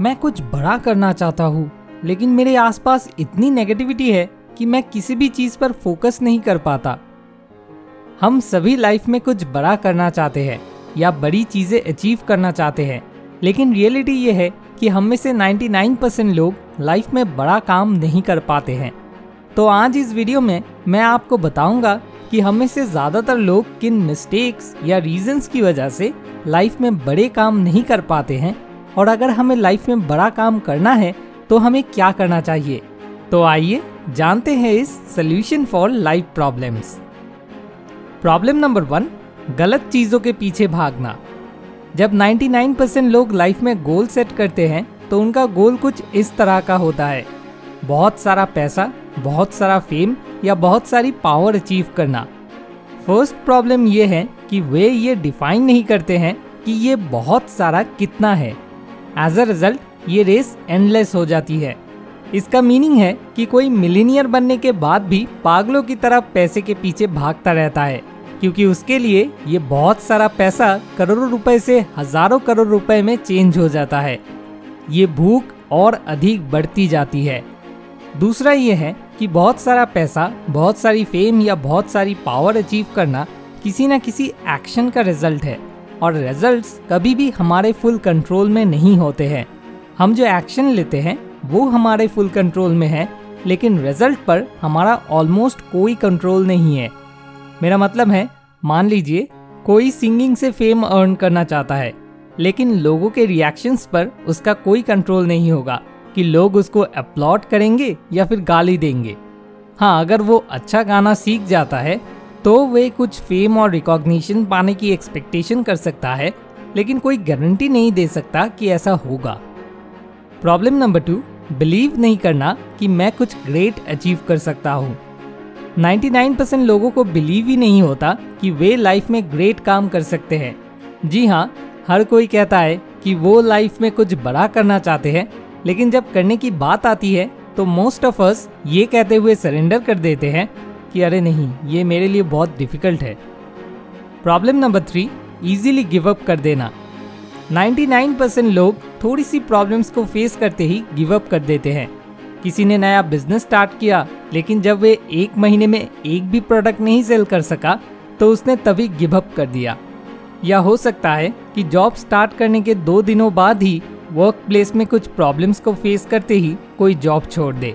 मैं कुछ बड़ा करना चाहता हूँ, लेकिन मेरे आसपास इतनी नेगेटिविटी है कि मैं किसी भी चीज़ पर फोकस नहीं कर पाता। हम सभी लाइफ में कुछ बड़ा करना चाहते हैं या बड़ी चीज़ें अचीव करना चाहते हैं, लेकिन रियलिटी ये है कि हम में से 99% लोग लाइफ में बड़ा काम नहीं कर पाते हैं। तो आज इस वीडियो में मैं आपको बताऊंगा कि हम में से ज़्यादातर लोग किन मिस्टेक्स या रीजंस की वजह से लाइफ में बड़े काम नहीं कर पाते हैं, और अगर हमें लाइफ में बड़ा काम करना है तो हमें क्या करना चाहिए। तो आइए जानते हैं इस solution for life problems. Problem number 1, गलत चीज़ों के पीछे भागना। जब 99% लोग लाइफ में गोल सेट करते हैं तो उनका गोल कुछ इस तरह का होता है, बहुत सारा पैसा, बहुत सारा फेम या बहुत सारी पावर अचीव करना। फर्स्ट प्रॉब्लम ये है कि वे ये डिफाइन नहीं करते हैं कि ये बहुत सारा कितना है। एज अ रिजल्ट ये रेस एंडलेस हो जाती है। इसका मीनिंग है कि कोई मिलीनियर बनने के बाद भी पागलों की तरह पैसे के पीछे भागता रहता है, क्योंकि उसके लिए ये बहुत सारा पैसा करोड़ों रुपए से हजारों करोड़ रुपए में चेंज हो जाता है। ये भूख और अधिक बढ़ती जाती है। दूसरा ये है कि बहुत सारा पैसा, बहुत सारी फेम या बहुत सारी पावर अचीव करना किसी न किसी एक्शन का रिजल्ट है, और रिजल्ट्स कभी भी हमारे फुल कंट्रोल में नहीं होते हैं। हम जो एक्शन लेते हैं वो हमारे फुल कंट्रोल में है, लेकिन रिजल्ट पर हमारा ऑलमोस्ट कोई कंट्रोल नहीं है। मेरा मतलब है, मान लीजिए कोई सिंगिंग से फेम अर्न करना चाहता है, लेकिन लोगों के रिएक्शंस पर उसका कोई कंट्रोल नहीं होगा कि लोग उसको अपलॉड करेंगे या फिर गाली देंगे। हाँ, अगर वो अच्छा गाना सीख जाता है तो वे कुछ फेम और रिकॉग्निशन पाने की एक्सपेक्टेशन कर सकता है, लेकिन कोई गारंटी नहीं दे सकता कि ऐसा होगा। प्रॉब्लम नंबर 2, बिलीव नहीं करना कि मैं कुछ ग्रेट अचीव कर सकता हूँ। 99% लोगों को बिलीव ही नहीं होता कि वे लाइफ में ग्रेट काम कर सकते हैं। जी हाँ, हर कोई कहता है कि वो लाइफ में कुछ बड़ा करना चाहते हैं, लेकिन जब करने की बात आती है तो मोस्ट ऑफ अस ये कहते हुए सरेंडर कर देते हैं कि अरे नहीं, ये मेरे लिए बहुत डिफिकल्ट है। Problem number 3, easily give up कर देना। 99% लोग थोड़ी सी प्रॉब्लम्स को फेस करते ही गिव अप कर देते हैं। किसी ने नया बिजनेस स्टार्ट किया, लेकिन जब वे एक महीने में एक भी प्रोडक्ट नहीं सेल कर सका तो उसने तभी गिव अप कर दिया। या हो सकता है कि जॉब स्टार्ट करने के 2 दिनों बाद ही वर्क प्लेस में कुछ प्रॉब्लम्स को फेस करते ही कोई जॉब छोड़ दे।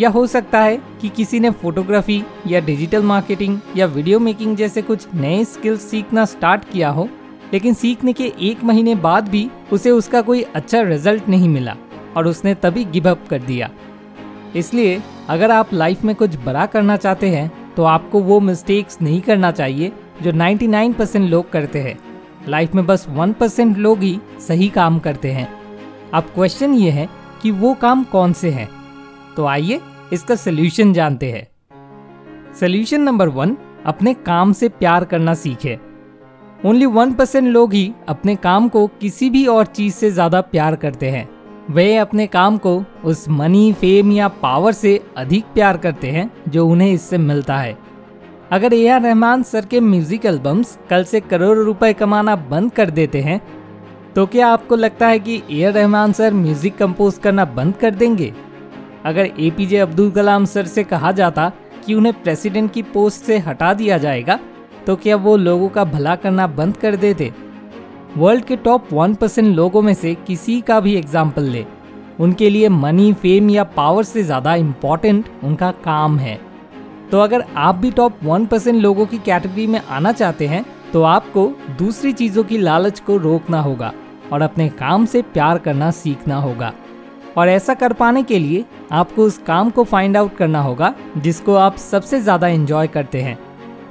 या हो सकता है कि किसी ने फोटोग्राफी या डिजिटल मार्केटिंग या वीडियो मेकिंग जैसे कुछ नए स्किल्स सीखना स्टार्ट किया हो, लेकिन सीखने के 1 महीने बाद भी उसे उसका कोई अच्छा रिजल्ट नहीं मिला और उसने तभी गिव अप कर दिया। इसलिए अगर आप लाइफ में कुछ बड़ा करना चाहते हैं तो आपको वो मिस्टेक्स नहीं करना चाहिए जो 99% लोग करते हैं। लाइफ में बस 1% लोग ही सही काम करते हैं। अब क्वेश्चन ये है कि वो काम कौन से हैं। तो आइए इसका सल्यूशन जानते हैं। सल्यूशन नंबर 1, अपने काम से प्यार करना सीखें। ओनली 1% लोग ही अपने काम को किसी भी और चीज़ से ज़्यादा प्यार करते हैं। वे अपने काम को उस मनी, फेम या पावर से अधिक प्यार करते हैं जो उन्हें इससे मिलता है। अगर AR रहमान सर के म्यूजिक एल्बम्स कल से करोड़ों रुपए कमाना बंद कर देते हैं तो क्या आपको लगता है कि AR Rahman sir music compose करना बंद कर देंगे? अगर APJ अब्दुल कलाम सर से कहा जाता कि उन्हें प्रेसिडेंट की पोस्ट से हटा दिया जाएगा तो क्या वो लोगों का भला करना बंद कर देते? वर्ल्ड के टॉप 1% लोगों में से किसी का भी एग्जाम्पल ले, उनके लिए मनी, फेम या पावर से ज़्यादा इम्पॉर्टेंट उनका काम है। तो अगर आप भी टॉप 1% लोगों की कैटेगरी में आना चाहते हैं तो आपको दूसरी चीज़ों की लालच को रोकना होगा और अपने काम से प्यार करना सीखना होगा। और ऐसा कर पाने के लिए आपको उस काम को फाइंड आउट करना होगा जिसको आप सबसे ज़्यादा एंजॉय करते हैं।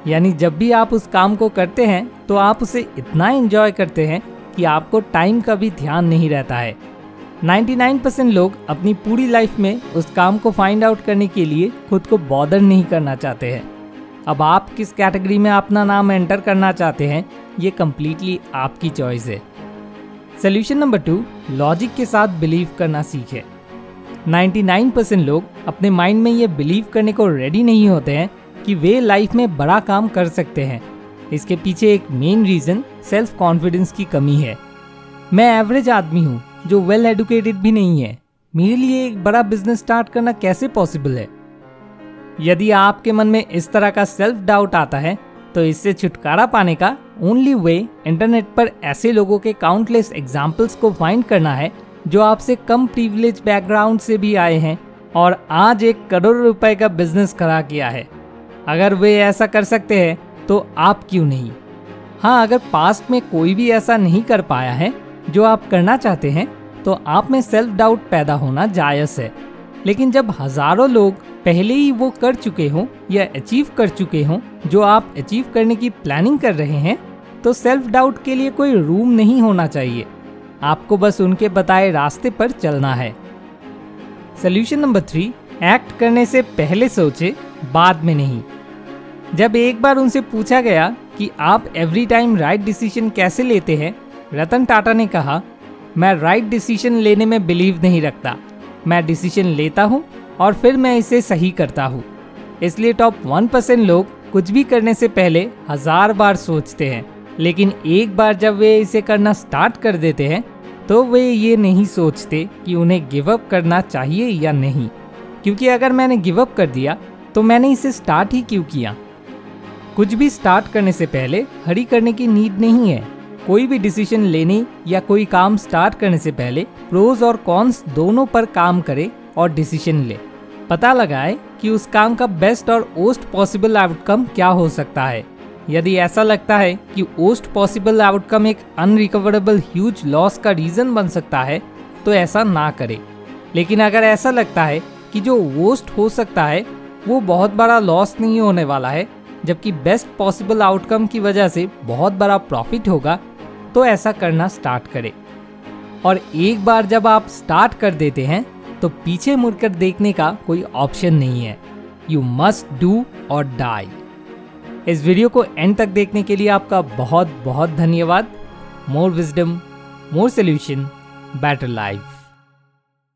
यानी जब भी आप उस काम को करते हैं तो आप उसे इतना एंजॉय करते हैं कि आपको टाइम का भी ध्यान नहीं रहता है। 99% लोग अपनी पूरी लाइफ में उस काम को फाइंड आउट करने के लिए खुद को बॉदर नहीं करना चाहते हैं। अब आप किस कैटेगरी में अपना नाम एंटर करना चाहते हैं ये कम्प्लीटली आपकी चॉइस है। सल्यूशन नंबर 2, लॉजिक के साथ बिलीव करना सीखें। 99% लोग अपने माइंड में ये बिलीव करने को रेडी नहीं होते हैं कि वे लाइफ में बड़ा काम कर सकते हैं। इसके पीछे एक मेन रीज़न सेल्फ कॉन्फिडेंस की कमी है। मैं एवरेज आदमी हूँ, जो वेल एडुकेटेड भी नहीं है, मेरे लिए एक बड़ा बिजनेस स्टार्ट करना कैसे पॉसिबल है? यदि आपके मन में इस तरह का सेल्फ डाउट आता है तो इससे छुटकारा पाने का ओनली वे इंटरनेट पर ऐसे लोगों के काउंटलेस एग्जाम्पल्स को फाइंड करना है जो आपसे कम प्रिविलेज बैकग्राउंड से भी आए हैं और आज 1 करोड़ रुपए का बिजनेस खड़ा किया है। अगर वे ऐसा कर सकते हैं तो आप क्यों नहीं? हाँ, अगर पास्ट में कोई भी ऐसा नहीं कर पाया है जो आप करना चाहते हैं तो आप में सेल्फ डाउट पैदा होना जायज़ है, लेकिन जब हज़ारों लोग पहले ही वो कर चुके हों या अचीव कर चुके हों जो आप अचीव करने की प्लानिंग कर रहे हैं तो सेल्फ डाउट के लिए कोई रूम नहीं होना चाहिए। आपको बस उनके बताए रास्ते पर चलना है। सल्यूशन नंबर 3, एक्ट करने से पहले सोचे, बाद में नहीं। जब एक बार उनसे पूछा गया कि आप एवरी टाइम राइट डिसीजन कैसे लेते हैं, रतन टाटा ने कहा, मैं राइट डिसीजन लेने में बिलीव नहीं रखता। मैं डिसीजन लेता हूँ और फिर मैं इसे सही करता हूँ। इसलिए टॉप 1% लोग कुछ भी करने से पहले 1000 बार सोचते हैं, लेकिन एक बार जब वे इसे करना स्टार्ट कर देते हैं तो वे ये नहीं सोचते कि उन्हें गिव अप करना चाहिए या नहीं, क्योंकि अगर मैंने गिव अप कर दिया तो मैंने इसे स्टार्ट ही क्यों किया। कुछ भी स्टार्ट करने से पहले हरी करने की नीड नहीं है। कोई भी डिसीजन लेने या कोई काम स्टार्ट करने से पहले प्रोज और कॉन्स दोनों पर काम करे और डिसीजन ले। पता लगाए कि उस काम का बेस्ट और ओस्ट पॉसिबल आउटकम क्या हो सकता है। यदि ऐसा लगता है कि ओस्ट पॉसिबल आउटकम एक अनरिकवरेबल ह्यूज लॉस का रीज़न बन सकता है तो ऐसा ना करें, लेकिन अगर ऐसा लगता है कि जो वोस्ट हो सकता है वो बहुत बड़ा लॉस नहीं होने वाला है जबकि बेस्ट पॉसिबल आउटकम की वजह से बहुत बड़ा प्रॉफिट होगा, तो ऐसा करना स्टार्ट करें। और एक बार जब आप स्टार्ट कर देते हैं तो पीछे मुड़कर देखने का कोई ऑप्शन नहीं है। You must do or die. इस वीडियो को एंड तक देखने के लिए आपका बहुत बहुत धन्यवाद। More wisdom, more solution, better life.